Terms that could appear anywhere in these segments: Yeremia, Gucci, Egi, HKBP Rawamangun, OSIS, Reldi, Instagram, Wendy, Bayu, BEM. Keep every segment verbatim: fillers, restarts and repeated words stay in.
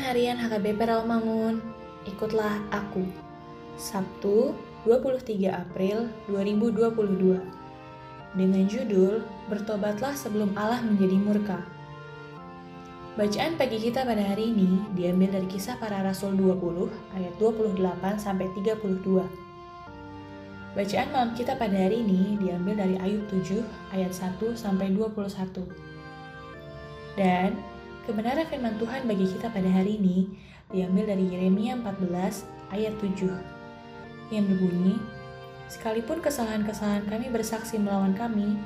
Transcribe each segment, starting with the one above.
Renungan Harian H K B P Rawamangun. Ikutlah Aku. Sabtu, dua puluh tiga April dua ribu dua puluh dua. Dengan judul Bertobatlah Sebelum Allah Menjadi Murka. Bacaan pagi kita pada hari ini diambil dari Kisah Para Rasul dua puluh ayat dua puluh delapan sampai tiga puluh dua. Bacaan malam kita pada hari ini diambil dari Ayub tujuh ayat satu sampai dua puluh satu. Dan kebenaran firman Tuhan bagi kita pada hari ini diambil dari Yeremia empat belas ayat tujuh yang berbunyi, "Sekalipun kesalahan-kesalahan kami bersaksi melawan kami,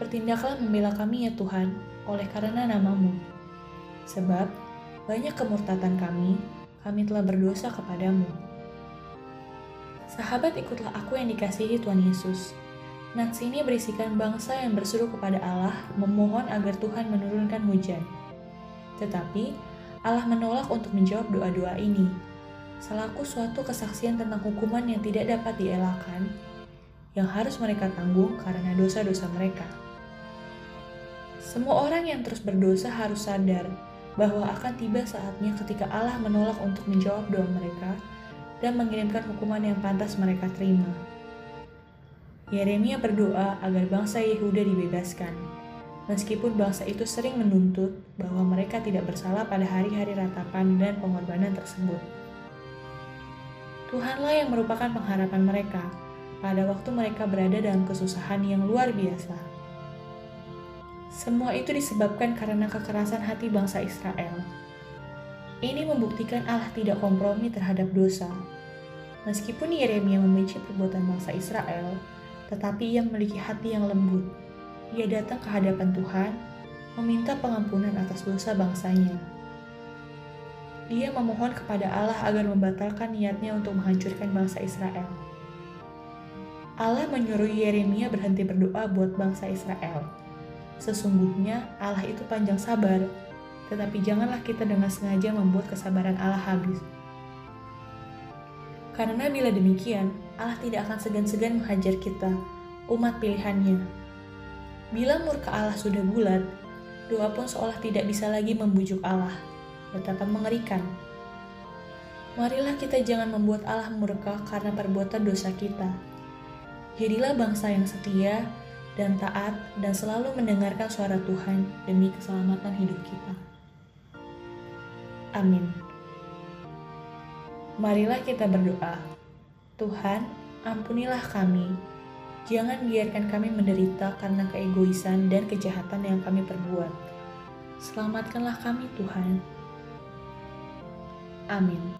bertindaklah membela kami ya Tuhan, oleh karena nama-Mu. Sebab banyak kemurtatan kami, kami telah berdosa kepadamu." Sahabat, ikutlah Aku yang dikasihi Tuhan Yesus. Nats ini berisikan bangsa yang berseru kepada Allah, memohon agar Tuhan menurunkan hujan. Tetapi, Allah menolak untuk menjawab doa-doa ini. Selaku suatu kesaksian tentang hukuman yang tidak dapat dielakkan, yang harus mereka tanggung karena dosa-dosa mereka. Semua orang yang terus berdosa harus sadar bahwa akan tiba saatnya ketika Allah menolak untuk menjawab doa mereka dan mengirimkan hukuman yang pantas mereka terima. Yeremia berdoa agar bangsa Yehuda dibebaskan. Meskipun bangsa itu sering menuntut bahwa mereka tidak bersalah pada hari-hari ratapan dan pengorbanan tersebut. Tuhanlah yang merupakan pengharapan mereka pada waktu mereka berada dalam kesusahan yang luar biasa. Semua itu disebabkan karena kekerasan hati bangsa Israel. Ini membuktikan Allah tidak kompromi terhadap dosa. Meskipun Yeremia membenci perbuatan bangsa Israel, tetapi ia memiliki hati yang lembut. Ia datang ke hadapan Tuhan, meminta pengampunan atas dosa bangsanya. Dia memohon kepada Allah agar membatalkan niatnya untuk menghancurkan bangsa Israel. Allah menyuruh Yeremia berhenti berdoa buat bangsa Israel. Sesungguhnya Allah itu panjang sabar, tetapi janganlah kita dengan sengaja membuat kesabaran Allah habis. Karena bila demikian, Allah tidak akan segan-segan menghajar kita, umat pilihannya. Bila murka Allah sudah bulat, doa pun seolah tidak bisa lagi membujuk Allah. Betapa mengerikan. Marilah kita jangan membuat Allah murka karena perbuatan dosa kita. Jadilah bangsa yang setia dan taat dan selalu mendengarkan suara Tuhan demi keselamatan hidup kita. Amin. Marilah kita berdoa. Tuhan, ampunilah kami. Jangan biarkan kami menderita karena keegoisan dan kejahatan yang kami perbuat. Selamatkanlah kami, Tuhan. Amin.